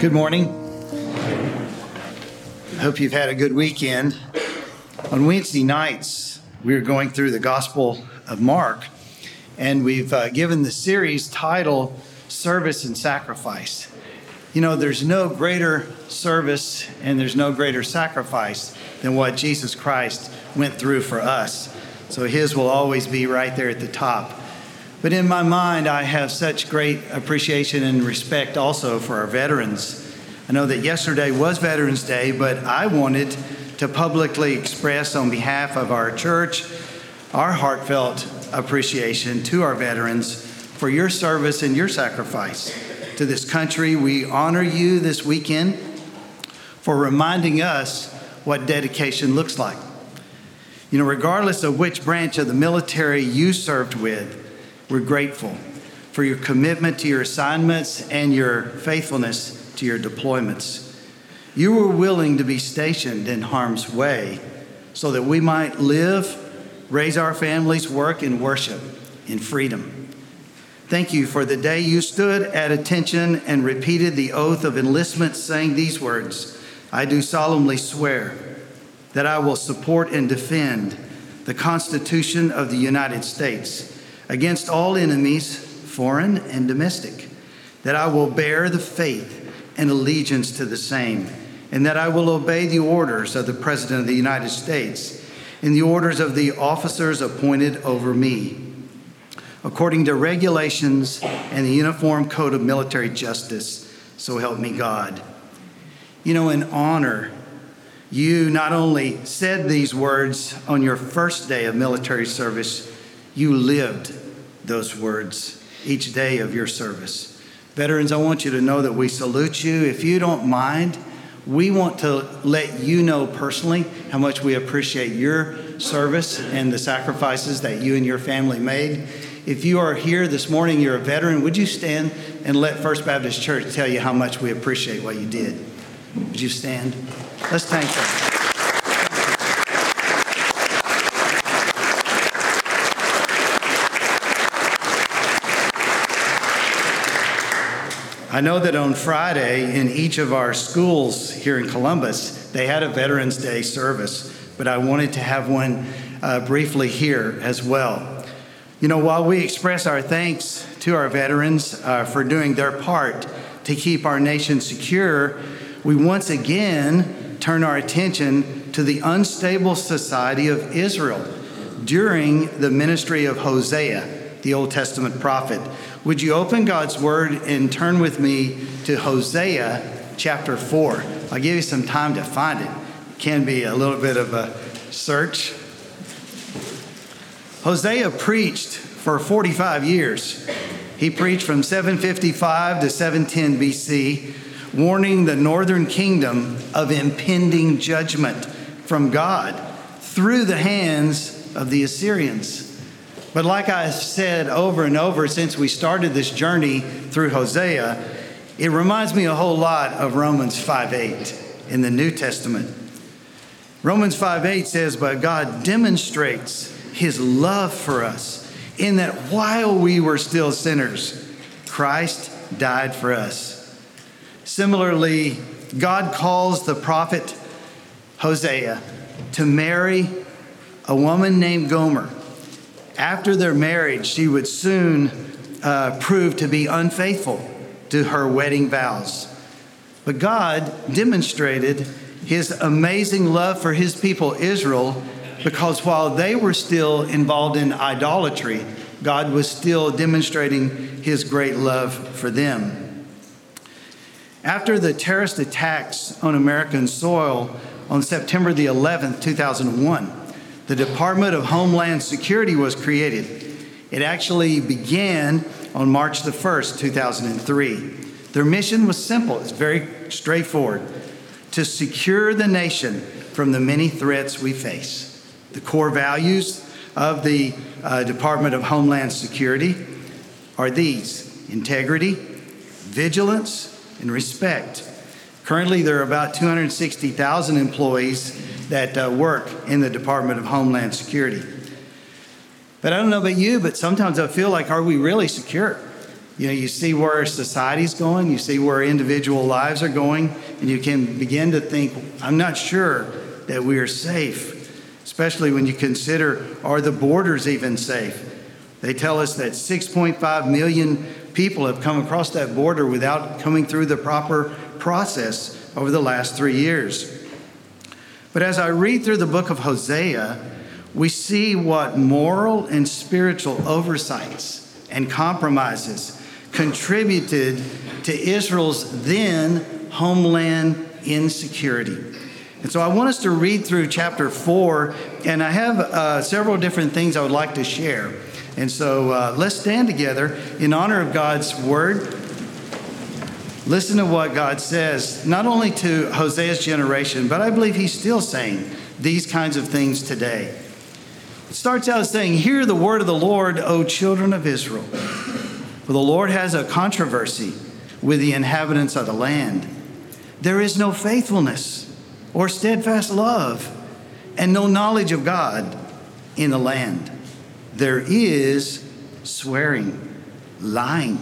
Good morning. Hope you've had a good weekend. On Wednesday nights, we're going through the Gospel of Mark, and we've given the series title, Service and Sacrifice. You know, there's no greater service and there's no greater sacrifice than what Jesus Christ went through for us. So his will always be right there at the top. But in my mind, I have such great appreciation and respect also for our veterans. I know that yesterday was Veterans Day, but I wanted to publicly express on behalf of our church our heartfelt appreciation to our veterans for your service and your sacrifice to this country. We honor you this weekend for reminding us what dedication looks like. You know, regardless of which branch of the military you served with, we're grateful for your commitment to your assignments and your faithfulness to your deployments. You were willing to be stationed in harm's way so that we might live, raise our families, work, and worship in freedom. Thank you for the day you stood at attention and repeated the oath of enlistment, saying these words, "I do solemnly swear that I will support and defend the Constitution of the United States against all enemies, foreign and domestic, that I will bear the faith and allegiance to the same, and that I will obey the orders of the President of the United States and the orders of the officers appointed over me, according to regulations and the Uniform Code of Military Justice, so help me God." You know, in honor, you not only said these words on your first day of military service, you lived those words each day of your service. Veterans, I want you to know that we salute you. If you don't mind, we want to let you know personally how much we appreciate your service and the sacrifices that you and your family made. If you are here this morning, you're a veteran, would you stand and let First Baptist Church tell you how much we appreciate what you did? Would you stand? Let's thank them. I know that on Friday in each of our schools here in Columbus, they had a Veterans Day service, but I wanted to have one briefly here as well. You know, while we express our thanks to our veterans for doing their part to keep our nation secure, we once again turn our attention to the unstable society of Israel during the ministry of Hosea, the Old Testament prophet. Would you open God's Word and turn with me to Hosea chapter 4. I'll give you some time to find it. It can be a little bit of a search. Hosea preached for 45 years. He preached from 755 to 710 BC, warning the northern kingdom of impending judgment from God through the hands of the Assyrians. But like I said over and over since we started this journey through Hosea, it reminds me a whole lot of Romans 5:8 in the New Testament. Romans 5:8 says, "But God demonstrates his love for us in that while we were still sinners, Christ died for us." Similarly, God calls the prophet Hosea to marry a woman named Gomer. After their marriage, she would soon prove to be unfaithful to her wedding vows. But God demonstrated his amazing love for his people, Israel, because while they were still involved in idolatry, God was still demonstrating his great love for them. After the terrorist attacks on American soil on September the 11th, 2001, the Department of Homeland Security was created. It actually began on March the 1st, 2003. Their mission was simple. It's very straightforward. To secure the nation from the many threats we face. The core values of the Department of Homeland Security are these: integrity, vigilance, and respect. Currently, there are about 260,000 employees that work in the Department of Homeland Security. But I don't know about you, but sometimes I feel like, are we really secure? You know, you see where society's going, you see where individual lives are going, and you can begin to think, I'm not sure that we are safe, especially when you consider, are the borders even safe? They tell us that 6.5 million people have come across that border without coming through the proper process over the last 3 years. But as I read through the book of Hosea, we see what moral and spiritual oversights and compromises contributed to Israel's then homeland insecurity. And so I want us to read through chapter 4, and I have several different things I would like to share. And so let's stand together in honor of God's word. Listen to what God says, not only to Hosea's generation, but I believe he's still saying these kinds of things today. It starts out saying, "Hear the word of the Lord, O children of Israel. For the Lord has a controversy with the inhabitants of the land. There is no faithfulness or steadfast love and no knowledge of God in the land. There is swearing, lying,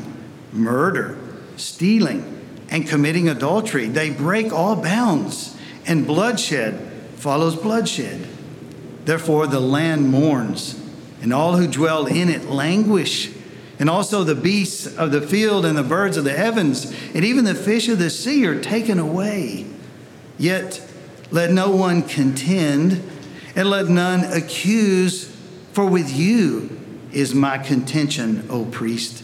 murder, stealing, and committing adultery. They break all bounds, and bloodshed follows bloodshed. Therefore, the land mourns, and all who dwell in it languish. And also the beasts of the field and the birds of the heavens, and even the fish of the sea are taken away. Yet let no one contend, and let none accuse, for with you is my contention, O priest.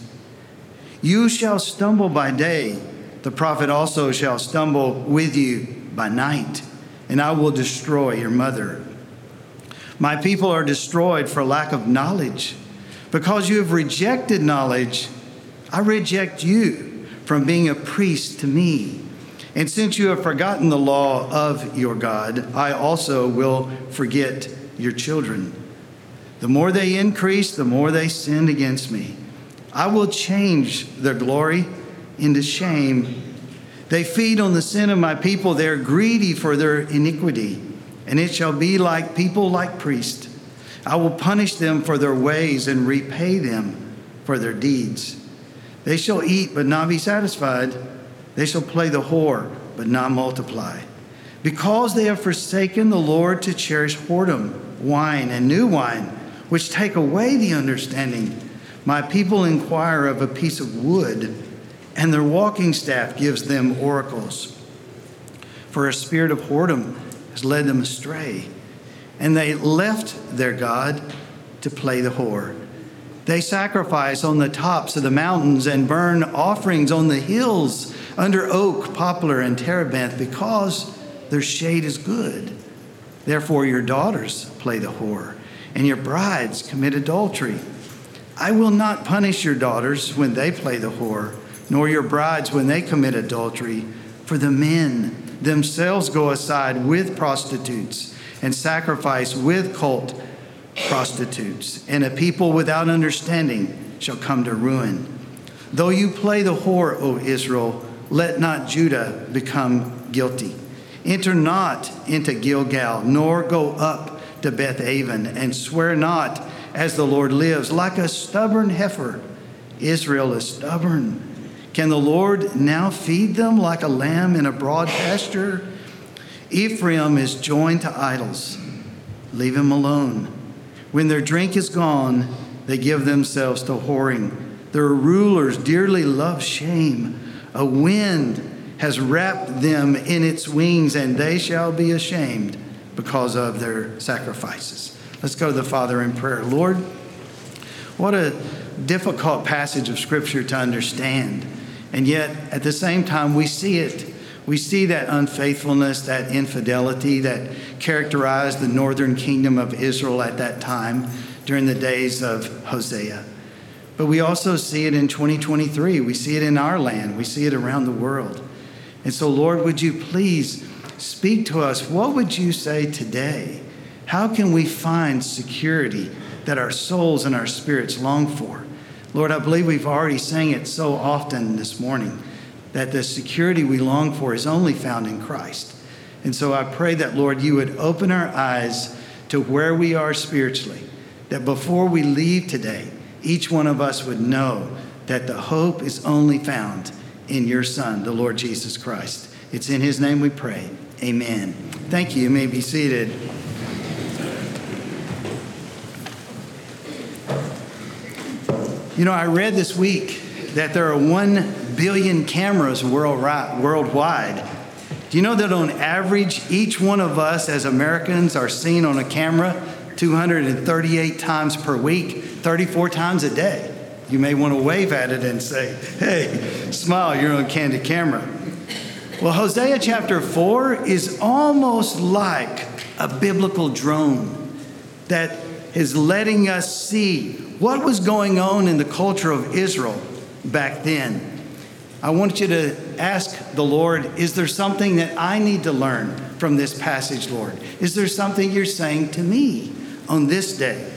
You shall stumble by day, the prophet also shall stumble with you by night, and I will destroy your mother. My people are destroyed for lack of knowledge. Because you have rejected knowledge, I reject you from being a priest to me. And since you have forgotten the law of your God, I also will forget your children. The more they increase, the more they sin against me. I will change their glory into shame. They feed on the sin of my people. They are greedy for their iniquity. And it shall be like people like priests. I will punish them for their ways and repay them for their deeds. They shall eat but not be satisfied. They shall play the whore but not multiply. Because they have forsaken the Lord to cherish whoredom, wine, and new wine, which take away the understanding, my people inquire of a piece of wood, and their walking staff gives them oracles. For a spirit of whoredom has led them astray, and they left their God to play the whore. They sacrifice on the tops of the mountains and burn offerings on the hills under oak, poplar, and terebinth because their shade is good. Therefore your daughters play the whore, and your brides commit adultery. I will not punish your daughters when they play the whore, nor your brides when they commit adultery, for the men themselves go aside with prostitutes and sacrifice with cult prostitutes, and a people without understanding shall come to ruin. Though you play the whore, O Israel, let not Judah become guilty. Enter not into Gilgal, nor go up to Beth Aven, and swear not as the Lord lives. Like a stubborn heifer, Israel is stubborn. Can the Lord now feed them like a lamb in a broad pasture? Ephraim is joined to idols. Leave him alone. When their drink is gone, they give themselves to whoring. Their rulers dearly love shame. A wind has wrapped them in its wings, and they shall be ashamed because of their sacrifices." Let's go to the Father in prayer. Lord, what a difficult passage of Scripture to understand. And yet, at the same time, we see it. We see that unfaithfulness, that infidelity that characterized the northern kingdom of Israel at that time during the days of Hosea. But we also see it in 2023. We see it in our land. We see it around the world. And so, Lord, would you please speak to us? What would you say today? How can we find security that our souls and our spirits long for? Lord, I believe we've already sang it so often this morning, that the security we long for is only found in Christ. And so I pray that, Lord, you would open our eyes to where we are spiritually, that before we leave today, each one of us would know that the hope is only found in your Son, the Lord Jesus Christ. It's in his name we pray. Amen. Thank you. You may be seated. You know, I read this week that there are 1 billion cameras worldwide. Do you know that on average, each one of us as Americans are seen on a camera 238 times per week, 34 times a day? You may want to wave at it and say, hey, smile, you're on candid camera. Well, Hosea chapter 4 is almost like a biblical drone that is letting us see what was going on in the culture of Israel back then. I want you to ask the Lord, is there something that I need to learn from this passage, Lord? Is there something you're saying to me on this day?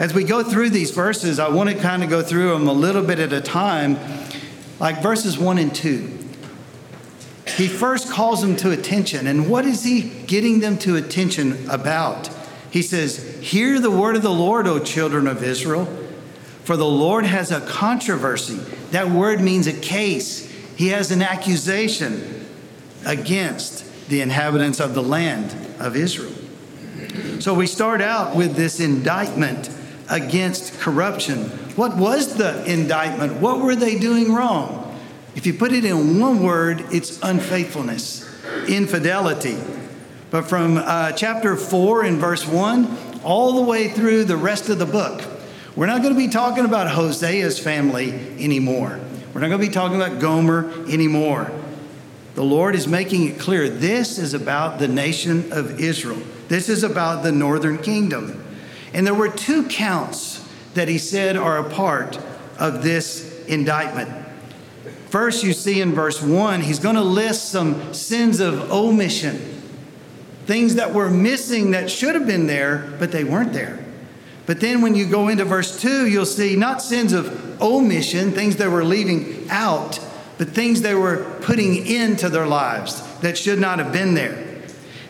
As we go through these verses, I want to kind of go through them a little bit at a time, like verses 1 and 2. He first calls them to attention. And what is he getting them to attention about? He says, hear the word of the Lord, O children of Israel, for the Lord has a controversy. That word means a case. He has an accusation against the inhabitants of the land of Israel. So we start out with this indictment against corruption. What was the indictment? What were they doing wrong? If you put it in one word, it's unfaithfulness, infidelity. But from chapter 4 and verse 1 all the way through the rest of the book, we're not going to be talking about Hosea's family anymore. We're not going to be talking about Gomer anymore. The Lord is making it clear this is about the nation of Israel. This is about the northern kingdom. And there were two counts that he said are a part of this indictment. First, you see in verse 1, he's going to list some sins of omission, things that were missing that should have been there, but they weren't there. But then when you go into verse 2, you'll see not sins of omission, things they were leaving out, but things they were putting into their lives that should not have been there.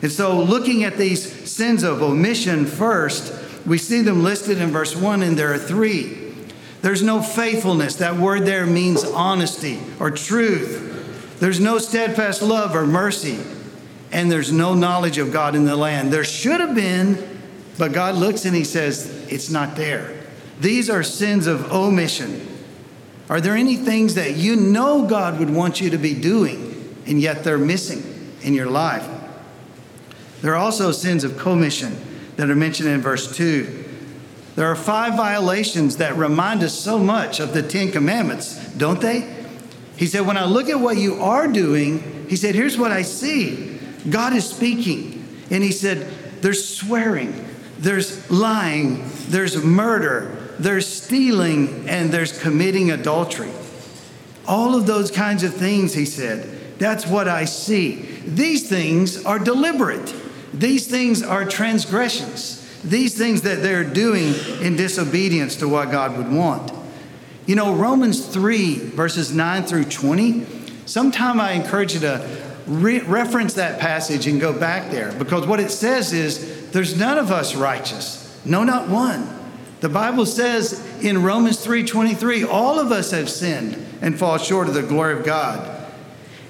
And so looking at these sins of omission first, we see them listed in verse 1, and there are three. There's no faithfulness. That word there means honesty or truth. There's no steadfast love or mercy. And there's no knowledge of God in the land. There should have been, but God looks and he says, it's not there. These are sins of omission. Are there any things that you know God would want you to be doing, and yet they're missing in your life? There are also sins of commission that are mentioned in verse 2. There are 5 violations that remind us so much of the 10 Commandments, don't they? He said, when I look at what you are doing, he said, here's what I see. God is speaking. And he said, there's swearing, there's lying, there's murder, there's stealing, and there's committing adultery. All of those kinds of things, he said, that's what I see. These things are deliberate. These things are transgressions. These things that they're doing in disobedience to what God would want. You know, Romans 3, verses 9 through 20, sometime I encourage you to reference that passage and go back there, because what it says is there's none of us righteous. No, not one. The Bible says in Romans 3:23, all of us have sinned and fall short of the glory of God.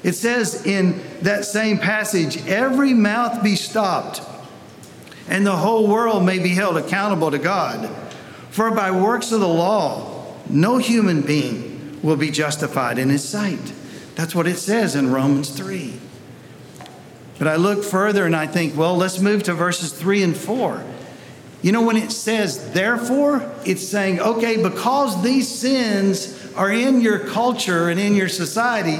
It says in that same passage, every mouth be stopped, and the whole world may be held accountable to God. For by works of the law, no human being will be justified in his sight. That's what it says in Romans 3. But I look further and I think, well, let's move to verses 3 and 4. You know, when it says, therefore, it's saying, okay, because these sins are in your culture and in your society,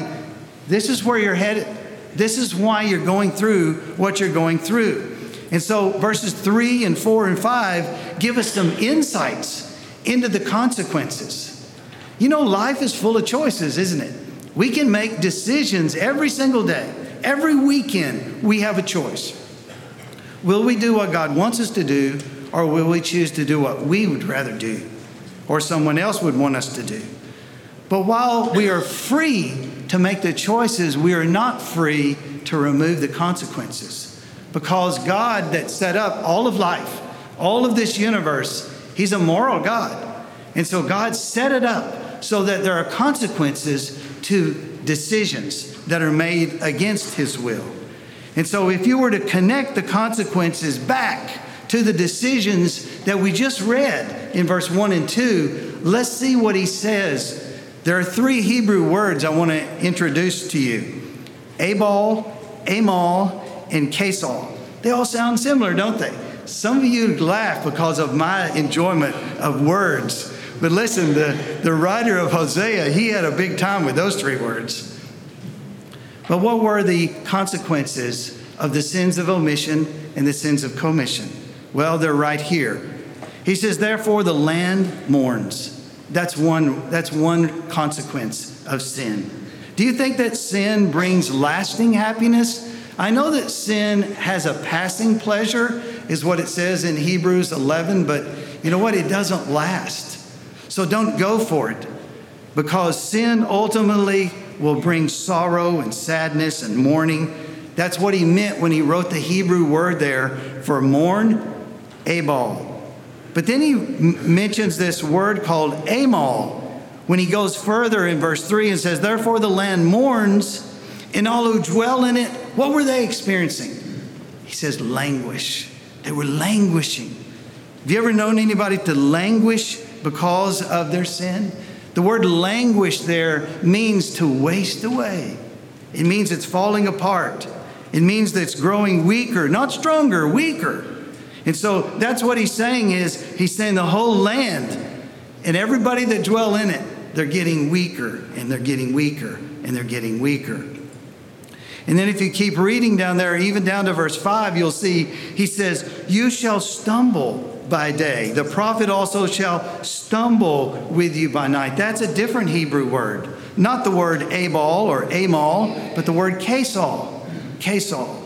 this is where you're headed. This is why you're going through what you're going through. And so verses 3 and 4 and 5 give us some insights into the consequences. You know, life is full of choices, isn't it? We can make decisions every single day. Every weekend, we have a choice. Will we do what God wants us to do, or will we choose to do what we would rather do, or someone else would want us to do? But while we are free to make the choices, we are not free to remove the consequences. Because God that set up all of life, all of this universe, he's a moral God. And so God set it up so that there are consequences to decisions that are made against his will. And so if you were to connect the consequences back to the decisions that we just read in verse 1 and 2, let's see what he says. There are three Hebrew words I want to introduce to you. Abal, Amal, and Kesal. They all sound similar, don't they? Some of you laugh because of my enjoyment of words. But listen, the writer of Hosea, he had a big time with those three words. But what were the consequences of the sins of omission and the sins of commission? Well, they're right here. He says, therefore, the land mourns. That's one consequence of sin. Do you think that sin brings lasting happiness? I know that sin has a passing pleasure, is what it says in Hebrews 11, but you know what? It doesn't last. So don't go for it, because sin ultimately will bring sorrow and sadness and mourning. That's what he meant when he wrote the Hebrew word there for mourn, Abal. But then he mentions this word called Amal when he goes further in verse 3 and says, therefore the land mourns, and all who dwell in it, what were they experiencing? He says languish. They were languishing. Have you ever known anybody to languish because of their sin? The word languish there means to waste away. It means it's falling apart. It means that it's growing weaker, not stronger, weaker. And so that's what he's saying is, he's saying the whole land and everybody that dwell in it, they're getting weaker and they're getting weaker and they're getting weaker. And then if you keep reading down there, even down to verse 5, you'll see he says, you shall stumble by day. The prophet also shall stumble with you by night. That's a different Hebrew word. Not the word Abal or Amal, but the word Kesal. Kesal.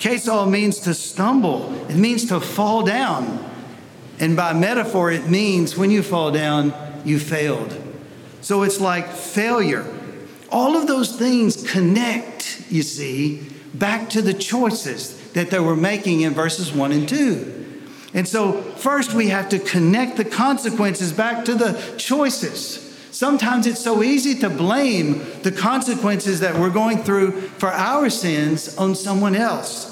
Kesal means to stumble. It means to fall down. And by metaphor, it means when you fall down, you failed. So it's like failure. All of those things connect, you see, back to the choices that they were making in verses 1 and 2. And so first we have to connect the consequences back to the choices. Sometimes it's so easy to blame the consequences that we're going through for our sins on someone else.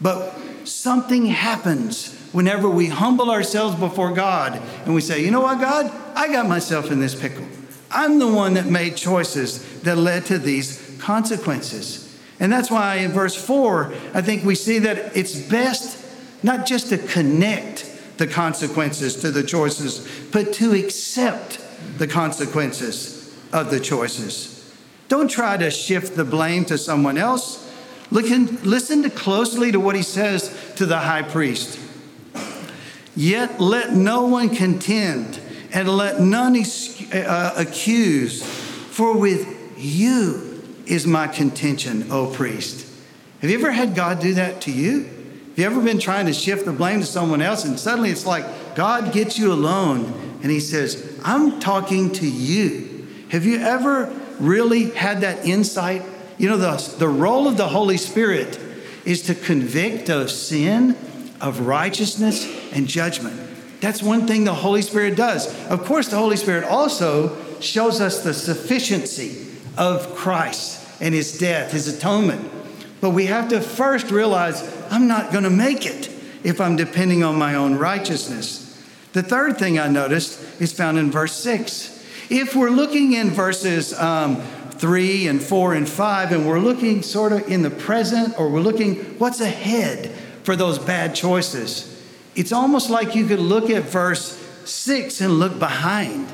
But something happens whenever we humble ourselves before God and we say, you know what, God, I got myself in this pickle. I'm the one that made choices that led to these consequences. And that's why in verse 4, I think we see that it's best not just to connect the consequences to the choices, but to accept the consequences of the choices. Don't try to shift the blame to someone else. Listen closely to what he says to the high priest. Yet let no one contend, and let none accuse, for with you is my contention, O priest. Have you ever had God do that to you? Have you ever been trying to shift the blame to someone else, and suddenly it's like God gets you alone, and he says, I'm talking to you. Have you ever really had that insight? You know, the role of the Holy Spirit is to convict of sin, of righteousness, and judgment. That's one thing the Holy Spirit does. Of course, the Holy Spirit also shows us the sufficiency of Christ and his death, his atonement. But we have to first realize, I'm not going to make it if I'm depending on my own righteousness. The third thing I noticed is found in verse 6. If we're looking in verses 3 and 4 and 5, and we're looking sort of in the present, or we're looking what's ahead for those bad choices, it's almost like you could look at verse 6 and look behind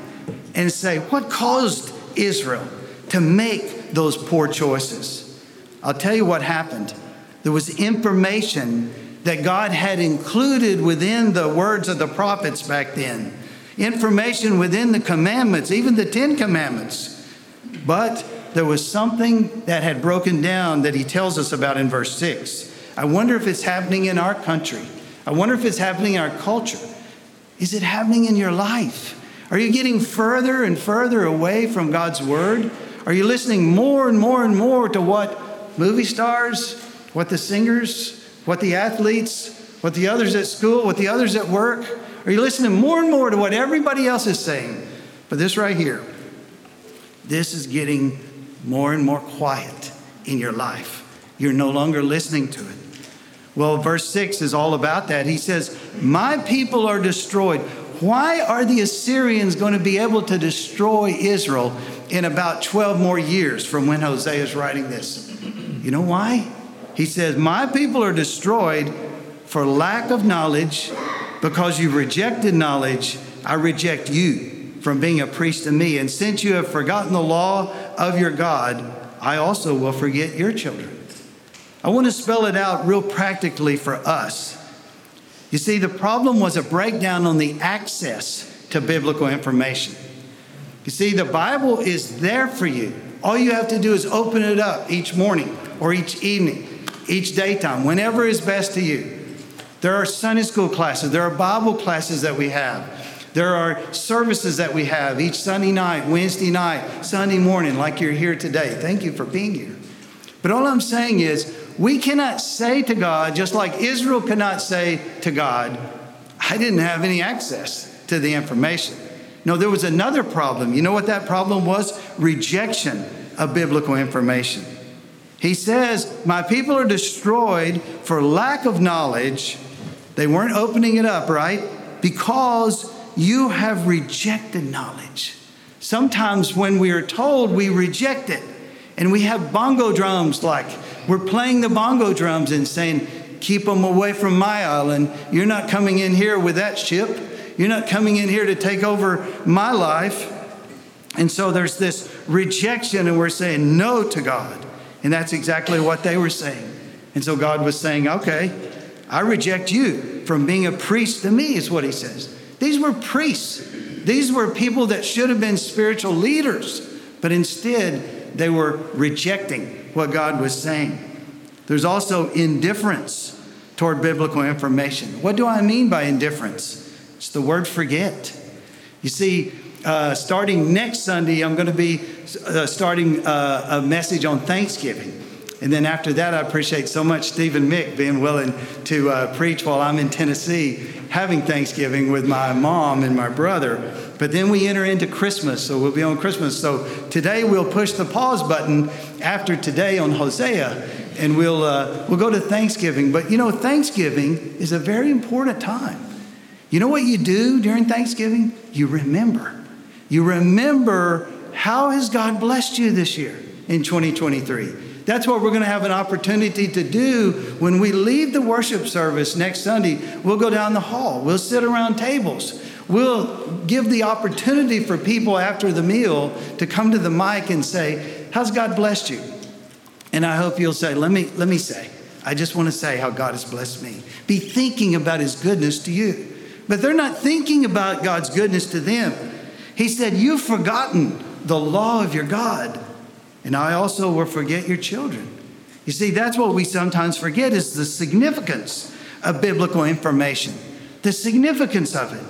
and say, what caused Israel to make those poor choices? I'll tell you what happened. There was information that God had included within the words of the prophets back then, information within the commandments, even the 10 commandments. But there was something that had broken down that he tells us about in verse 6. I wonder if it's happening in our country. I wonder if it's happening in our culture. Is it happening in your life? Are you getting further and further away from God's word? Are you listening more and more and more to what movie stars, what the singers, what the athletes, with the others at school, with the others at work? Are you listening more and more to what everybody else is saying? But this right here, this is getting more and more quiet in your life. You're no longer listening to it. Well, verse 6 is all about that. He says, my people are destroyed. Why are the Assyrians going to be able to destroy Israel in about 12 more years from when Hosea is writing this? You know why? He says, my people are destroyed for lack of knowledge. Because you rejected knowledge, I reject you from being a priest to me. And since you have forgotten the law of your God, I also will forget your children. I want to spell it out real practically for us. You see, the problem was a breakdown on the access to biblical information. You see, the Bible is there for you. All you have to do is open it up each morning or each evening, each daytime, whenever is best to you. There are Sunday school classes. There are Bible classes that we have. There are services that we have each Sunday night, Wednesday night, Sunday morning, like you're here today. Thank you for being here. But all I'm saying is, we cannot say to God, just like Israel could not say to God, I didn't have any access to the information. No, there was another problem. You know what that problem was? Rejection of biblical information. He says, my people are destroyed for lack of knowledge. They weren't opening it up, right? Because you have rejected knowledge. Sometimes when we are told, we reject it. And we have bongo drums, like we're playing the bongo drums and saying, keep them away from my island. You're not coming in here with that ship. You're not coming in here to take over my life. And so there's this rejection and we're saying no to God. And that's exactly what they were saying. And so God was saying, okay, I reject you from being a priest to me, is what he says. These were priests. These were people that should have been spiritual leaders, but instead, they were rejecting what God was saying. There's also indifference toward biblical information. What do I mean by indifference? It's the word forget. You see, starting next Sunday, I'm going to be starting a message on Thanksgiving. And then after that, I appreciate so much Steve and Mick being willing to preach while I'm in Tennessee, having Thanksgiving with my mom and my brother. But then we enter into Christmas, so we'll be on Christmas. So today we'll push the pause button after today on Hosea, and we'll go to Thanksgiving. But you know, Thanksgiving is a very important time. You know what you do during Thanksgiving? You remember. You remember how has God blessed you this year in 2023. That's what we're going to have an opportunity to do when we leave the worship service next Sunday. We'll go down the hall. We'll sit around tables. We'll give the opportunity for people after the meal to come to the mic and say, how's God blessed you? And I hope you'll say, let me say, I just want to say how God has blessed me. Be thinking about his goodness to you. But they're not thinking about God's goodness to them. He said, you've forgotten the law of your God. And I also will forget your children. You see, that's what we sometimes forget is the significance of biblical information. The significance of it.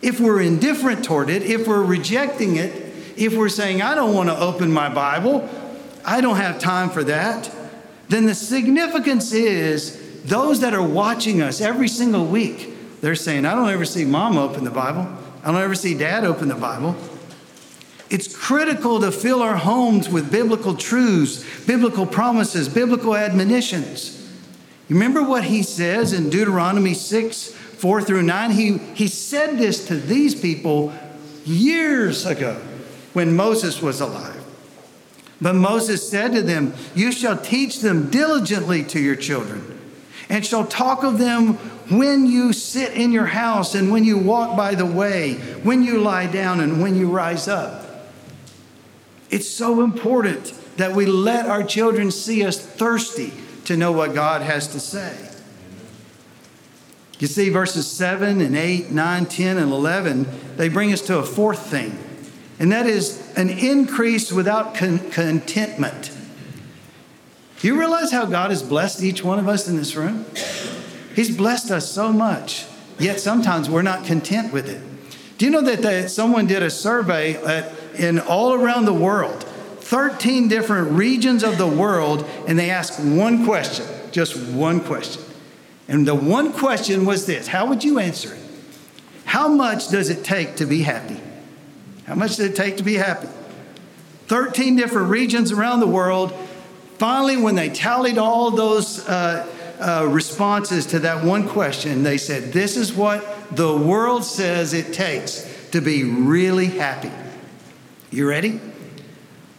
If we're indifferent toward it, if we're rejecting it, if we're saying, I don't want to open my Bible, I don't have time for that, then the significance is those that are watching us every single week, they're saying, I don't ever see Mom open the Bible. I don't ever see Dad open the Bible. It's critical to fill our homes with biblical truths, biblical promises, biblical admonitions. You remember what he says in Deuteronomy 6:4-9? He said this to these people years ago when Moses was alive. But Moses said to them, you shall teach them diligently to your children and shall talk of them when you sit in your house and when you walk by the way, when you lie down and when you rise up. It's so important that we let our children see us thirsty to know what God has to say. You see, verses 7 and 8, 9, 10, and 11, they bring us to a fourth thing. And that is an increase without contentment. Do you realize how God has blessed each one of us in this room? He's blessed us so much, yet sometimes we're not content with it. Do you know that someone did a survey in all around the world, 13 different regions of the world, and they asked one question, just one question. And the one question was this: how would you answer it? How much does it take to be happy? How much does it take to be happy? 13 different regions around the world. Finally, when they tallied all those responses to that one question, they said, this is what the world says it takes to be really happy. You ready?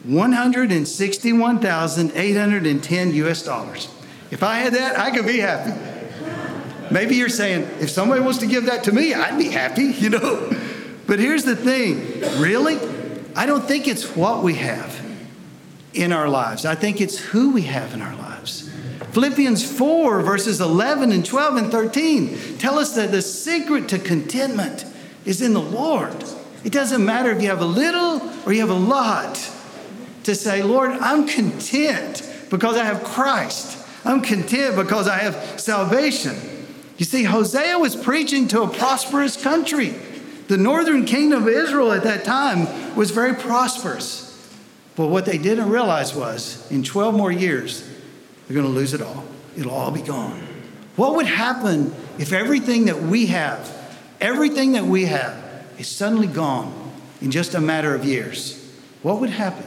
$161,810 U.S. dollars. If I had that, I could be happy. Maybe you're saying, if somebody wants to give that to me, I'd be happy, you know. But here's the thing, really, I don't think it's what we have in our lives. I think it's who we have in our lives. Philippians 4, verses 11 and 12 and 13 tell us that the secret to contentment is in the Lord. It doesn't matter if you have a little or you have a lot. To say, Lord, I'm content because I have Christ. I'm content because I have salvation. You see, Hosea was preaching to a prosperous country. The northern kingdom of Israel at that time was very prosperous. But what they didn't realize was, in 12 more years, they're going to lose it all. It'll all be gone. What would happen if everything that we have, is suddenly gone in just a matter of years? What would happen?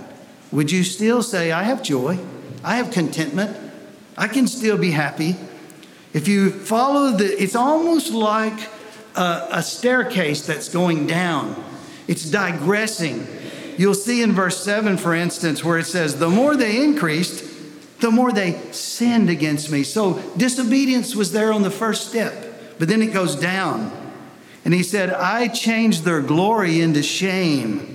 Would you still say, I have joy, I have contentment, I can still be happy? If you follow it's almost like a staircase that's going down. It's digressing. You'll see in verse 7, for instance, where it says, the more they increased, the more they sinned against me. So disobedience was there on the first step, but then it goes down. And he said, I changed their glory into shame.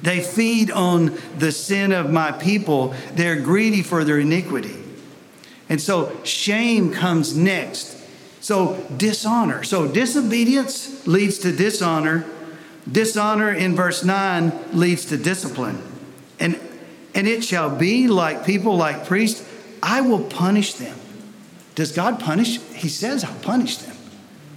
They feed on the sin of my people. They're greedy for their iniquity. And so shame comes next. So dishonor. So disobedience leads to dishonor. Dishonor in verse 9 leads to discipline. And it shall be like people, like priests, I will punish them. Does God punish? He says, I'll punish them.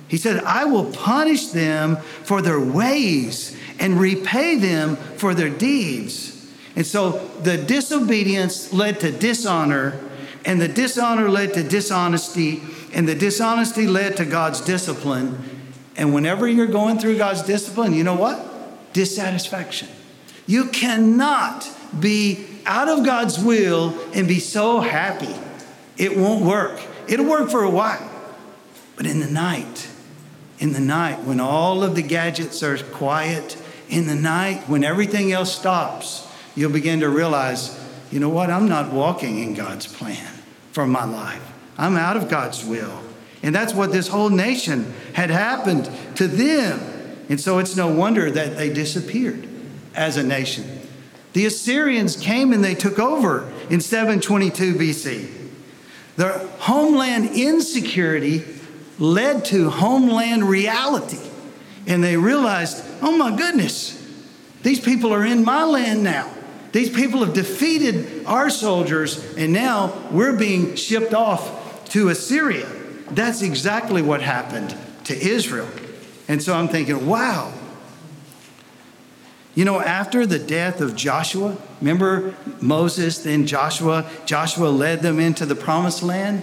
He said, I will punish them for their ways and repay them for their deeds. And so the disobedience led to dishonor, and the dishonor led to dishonesty, and the dishonesty led to God's discipline. And whenever you're going through God's discipline, you know what? Dissatisfaction. You cannot be out of God's will and be so happy. It won't work. It'll work for a while. But in the night, when all of the gadgets are quiet, in the night, when everything else stops, you'll begin to realize, you know what? I'm not walking in God's plan for my life. I'm out of God's will. And that's what this whole nation had happened to them. And so it's no wonder that they disappeared as a nation. The Assyrians came and they took over in 722 BC. Their homeland insecurity led to homeland reality. And they realized, oh my goodness, these people are in my land now. These people have defeated our soldiers, and now we're being shipped off to Assyria. That's exactly what happened to Israel. And so I'm thinking, wow. You know, after the death of Joshua, remember Moses, then Joshua. Joshua led them into the promised land.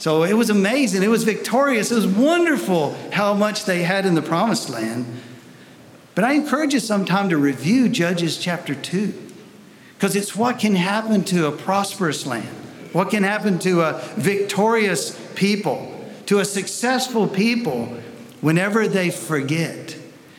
So it was amazing. It was victorious. It was wonderful how much they had in the promised land. But I encourage you sometime to review Judges chapter 2, because it's what can happen to a prosperous land, what can happen to a victorious people, to a successful people whenever they forget.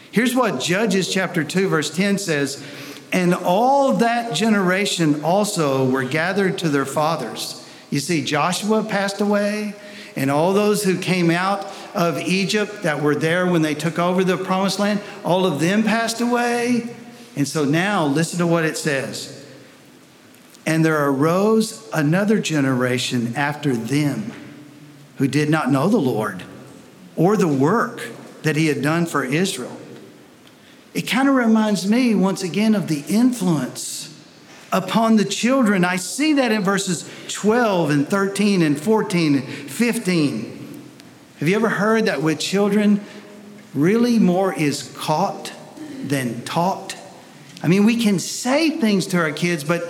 Here's what Judges chapter 2, verse 10 says, and all that generation also were gathered to their fathers. You see, Joshua passed away, and all those who came out of Egypt that were there when they took over the promised land, all of them passed away. And so now listen to what it says. And there arose another generation after them who did not know the Lord or the work that he had done for Israel. It kind of reminds me once again of the influence upon the children. I see that in verses 12 and 13 and 14 and 15. Have you ever heard that with children, really more is caught than taught? I mean, we can say things to our kids, but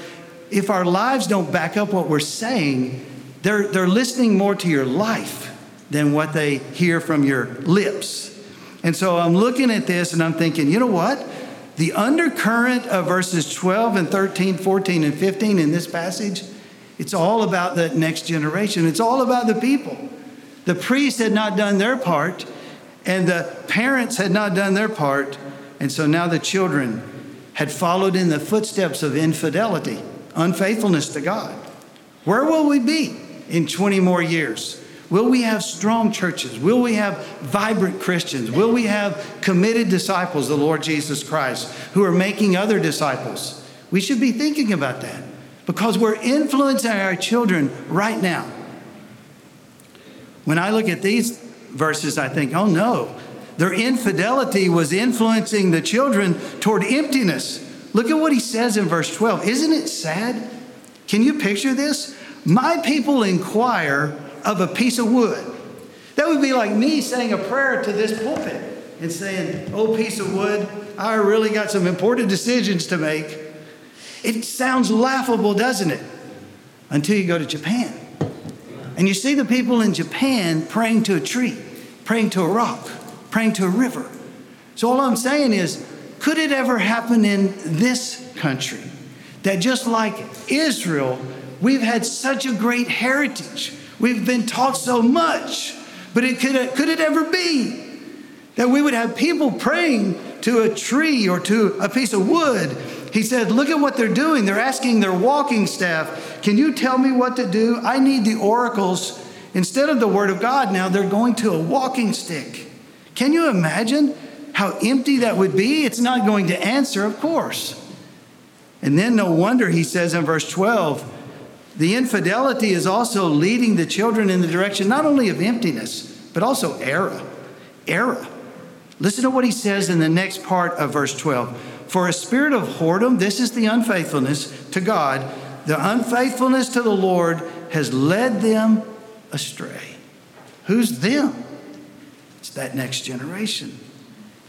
if our lives don't back up what we're saying, they're listening more to your life than what they hear from your lips. And so I'm looking at this and I'm thinking, you know what? The undercurrent of verses 12 and 13, 14 and 15 in this passage, it's all about that next generation. It's all about the people. The priests had not done their part and the parents had not done their part. And so now the children had followed in the footsteps of infidelity, unfaithfulness to God. Where will we be in 20 more years? Will we have strong churches? Will we have vibrant Christians? Will we have committed disciples, the Lord Jesus Christ, who are making other disciples? We should be thinking about that because we're influencing our children right now. When I look at these verses, I think, oh no, their infidelity was influencing the children toward emptiness. Look at what he says in verse 12. Isn't it sad? Can you picture this? My people inquire of a piece of wood. That would be like me saying a prayer to this pulpit and saying, oh, piece of wood, I really got some important decisions to make. It sounds laughable, doesn't it? Until you go to Japan. And you see the people in Japan praying to a tree, praying to a rock, praying to a river. So all I'm saying is, could it ever happen in this country that just like Israel, we've had such a great heritage. We've been taught so much, but could it ever be that we would have people praying to a tree or to a piece of wood? He said, look at what they're doing. They're asking their walking staff, can you tell me what to do? I need the oracles. Instead of the word of God now, they're going to a walking stick. Can you imagine how empty that would be? It's not going to answer, of course. And then no wonder he says in verse 12, the infidelity is also leading the children in the direction not only of emptiness, but also error. Error. Listen to what he says in the next part of verse 12. For a spirit of whoredom, this is the unfaithfulness to God, the unfaithfulness to the Lord has led them astray. Who's them? It's that next generation.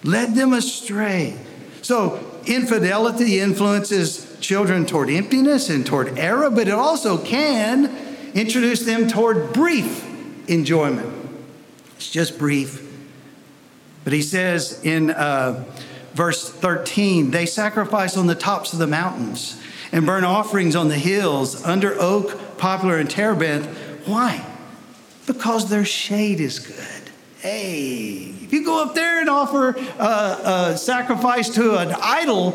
Led them astray. So infidelity influences children toward emptiness and toward error, but it also can introduce them toward brief enjoyment. It's just brief. But he says in verse 13, they sacrifice on the tops of the mountains and burn offerings on the hills under oak, poplar, and terebinth. Why? Because their shade is good. Hey, if you go up there and offer a sacrifice to an idol,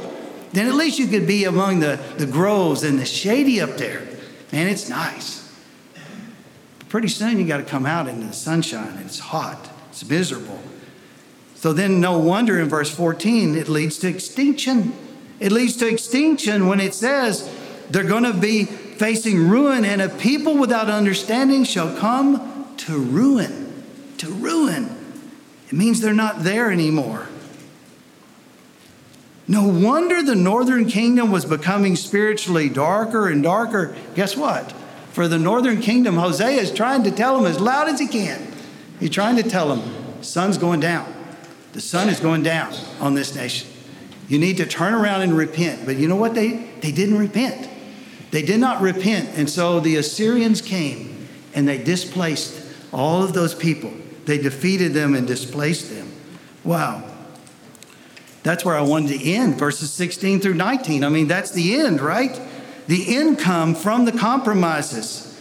then at least you could be among the groves and the shady up there. Man, it's nice. But pretty soon you got to come out into the sunshine and it's hot, it's miserable. So then no wonder in verse 14, it leads to extinction. It leads to extinction when it says they're going to be facing ruin and a people without understanding shall come to ruin. To ruin. It means they're not there anymore. No wonder the northern kingdom was becoming spiritually darker and darker. Guess what? For the northern kingdom, Hosea is trying to tell them as loud as he can. He's trying to tell them, sun's going down. The sun is going down on this nation. You need to turn around and repent. But you know what? They didn't repent. They did not repent. And so the Assyrians came and they displaced all of those people. They defeated them and displaced them. Wow. That's where I wanted to end, verses 16 through 19. I mean, that's the end, right? The income from the compromises.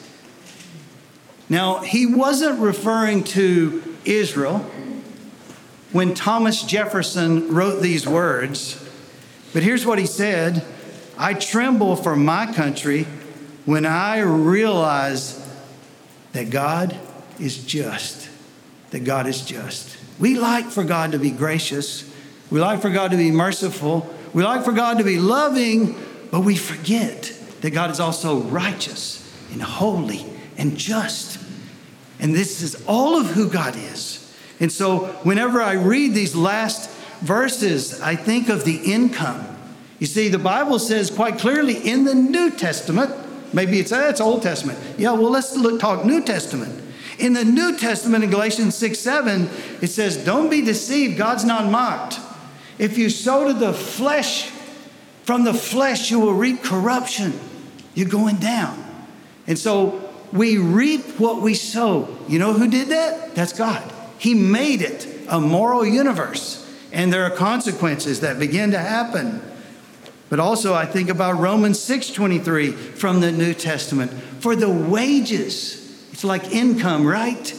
Now, he wasn't referring to Israel when Thomas Jefferson wrote these words. But here's what he said. I tremble for my country when I realize that God is just. That God is just. We like for God to be gracious. We like for God to be merciful. We like for God to be loving, but we forget that God is also righteous and holy and just. And this is all of who God is. And so whenever I read these last verses, I think of the income. You see, the Bible says quite clearly in the New Testament, maybe it's Old Testament. Yeah, well, let's talk New Testament. In the New Testament, in Galatians 6:7, it says, don't be deceived. God's not mocked. If you sow to the flesh, from the flesh you will reap corruption. You're going down. And so We reap what we sow. You know who did that? That's God. He made it a moral universe. And there are consequences that begin to happen. But also I think about Romans 6:23 from the New Testament. For the wages, it's like income, right?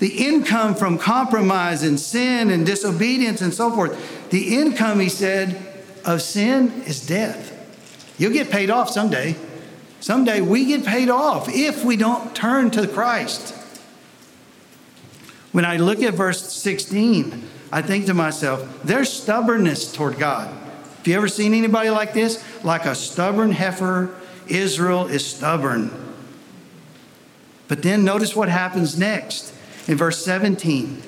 The income from compromise and sin and disobedience and so forth. The income, he said, of sin is death. You'll get paid off someday. Someday we get paid off if we don't turn to Christ. When I look at verse 16, I think to myself, there's stubbornness toward God. Have you ever seen anybody like this? Like a stubborn heifer, Israel is stubborn. But then notice what happens next in verse 17.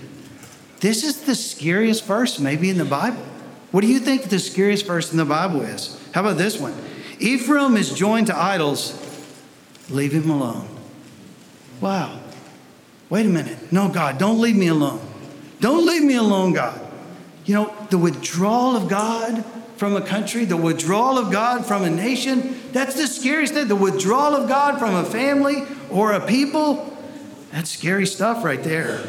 This is the scariest verse maybe in the Bible. What do you think the scariest verse in the Bible is? How about this one? Ephraim is joined to idols. Leave him alone. Wow. Wait a minute. No, God, don't leave me alone. Don't leave me alone, God. You know, the withdrawal of God from a country, the withdrawal of God from a nation, that's the scariest thing. The withdrawal of God from a family or a people, that's scary stuff right there.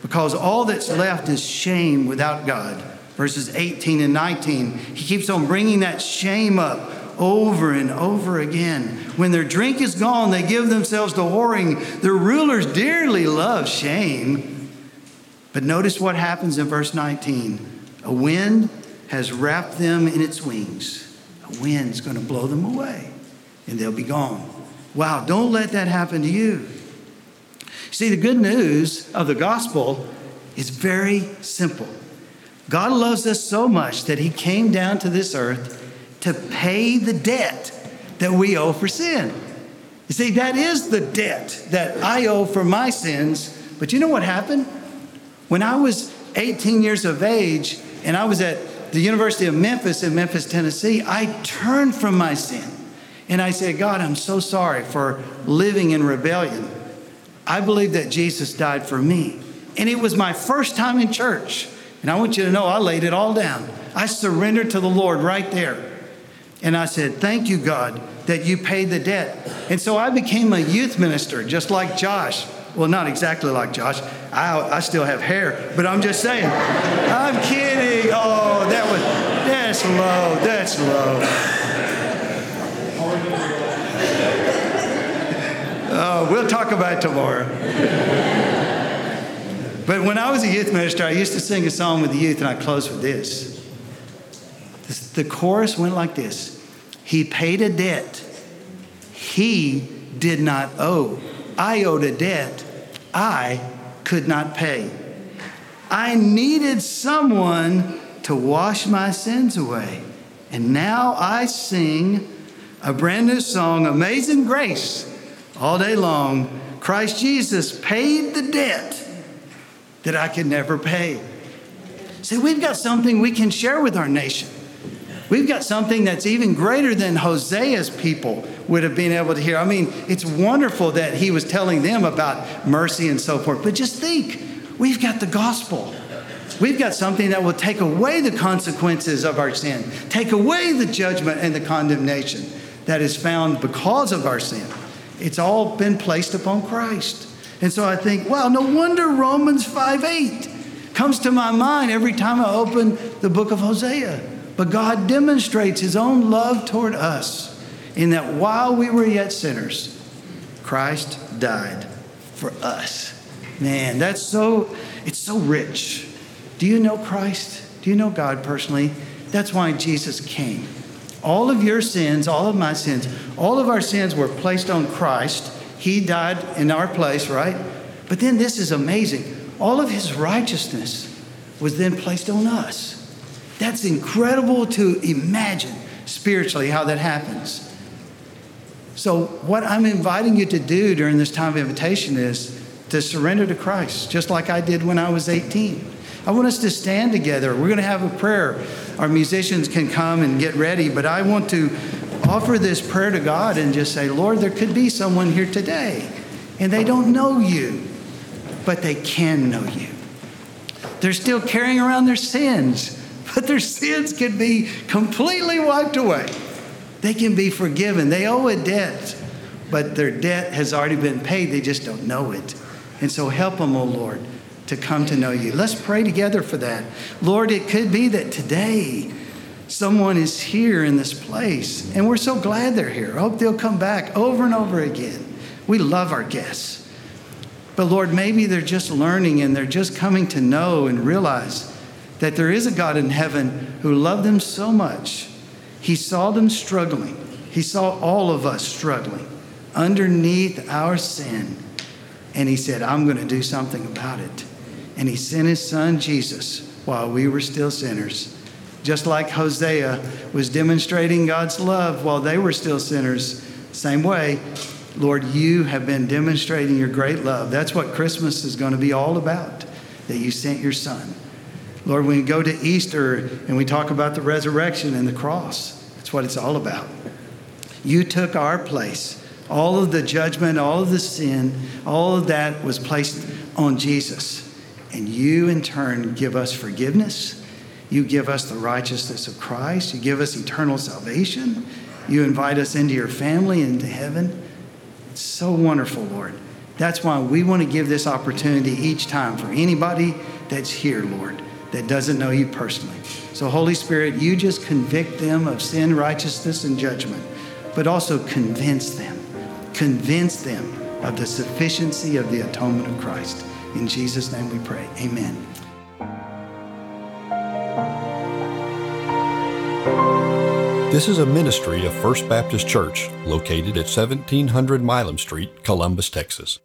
Because all that's left is shame without God. Verses 18 and 19, he keeps on bringing that shame up over and over again. When their drink is gone, they give themselves to whoring. Their rulers dearly love shame. But notice what happens in verse 19. A wind has wrapped them in its wings. A wind's going to blow them away, and they'll be gone. Wow, don't let that happen to you. See, the good news of the gospel is very simple. God loves us so much that he came down to this earth to pay the debt that we owe for sin. You see, that is the debt that I owe for my sins. But you know what happened? When I was 18 years of age and I was at the University of Memphis in Memphis, Tennessee, I turned from my sin. And I said, God, I'm so sorry for living in rebellion. I believe that Jesus died for me. And it was my first time in church. And I want you to know I laid it all down. I surrendered to the Lord right there. And I said, thank you, God, that you paid the debt. And so I became a youth minister, just like Josh. Well, not exactly like Josh. I still have hair, but I'm just saying. I'm kidding. Oh, that's low. That's low. Oh, we'll talk about it tomorrow. But when I was a youth minister, I used to sing a song with the youth, and I closed with this. The chorus went like this. He paid a debt he did not owe. I owed a debt I could not pay. I needed someone to wash my sins away. And now I sing a brand new song, Amazing Grace, all day long. Christ Jesus paid the debt that I could never pay. See, we've got something we can share with our nation. We've got something that's even greater than Hosea's people would have been able to hear. I mean, it's wonderful that he was telling them about mercy and so forth. But just think, we've got the gospel. We've got something that will take away the consequences of our sin, take away the judgment and the condemnation that is found because of our sin. It's all been placed upon Christ. And so I think, wow, no wonder Romans 5:8 comes to my mind every time I open the book of Hosea. But God demonstrates his own love toward us in that while we were yet sinners, Christ died for us. Man, it's so rich. Do you know Christ? Do you know God personally? That's why Jesus came. All of your sins, all of my sins, all of our sins were placed on Christ. He died in our place, right? But then this is amazing. All of his righteousness was then placed on us. That's incredible to imagine spiritually how that happens. So what I'm inviting you to do during this time of invitation is to surrender to Christ, just like I did when I was 18. I want us to stand together. We're going to have a prayer. Our musicians can come and get ready, but I want to offer this prayer to God and just say, Lord, there could be someone here today, and they don't know you, but they can know you. They're still carrying around their sins, but their sins can be completely wiped away. They can be forgiven. They owe a debt. but their debt has already been paid. They just don't know it. And so help them, O Lord, to come to know you. Let's pray together for that. Lord, it could be that today someone is here in this place, and we're so glad they're here. I hope they'll come back over and over again. We love our guests. But Lord, maybe they're just learning and they're just coming to know and realize that there is a God in heaven who loved them so much. He saw them struggling. He saw all of us struggling underneath our sin. And he said, I'm going to do something about it. And he sent his son, Jesus, while we were still sinners. Just like Hosea was demonstrating God's love while they were still sinners, same way, Lord, you have been demonstrating your great love. That's what Christmas is going to be all about, that you sent your son. Lord, when we go to Easter and we talk about the resurrection and the cross, that's what it's all about. You took our place. All of the judgment, all of the sin, all of that was placed on Jesus. And you, in turn, give us forgiveness. You give us the righteousness of Christ. You give us eternal salvation. You invite us into your family, into heaven. It's so wonderful, Lord. That's why we want to give this opportunity each time for anybody that's here, Lord, that doesn't know you personally. So, Holy Spirit, you just convict them of sin, righteousness, and judgment, but also convince them. Convince them of the sufficiency of the atonement of Christ. In Jesus' name we pray. Amen. This is a ministry of First Baptist Church located at 1700 Milam Street, Columbus, Texas.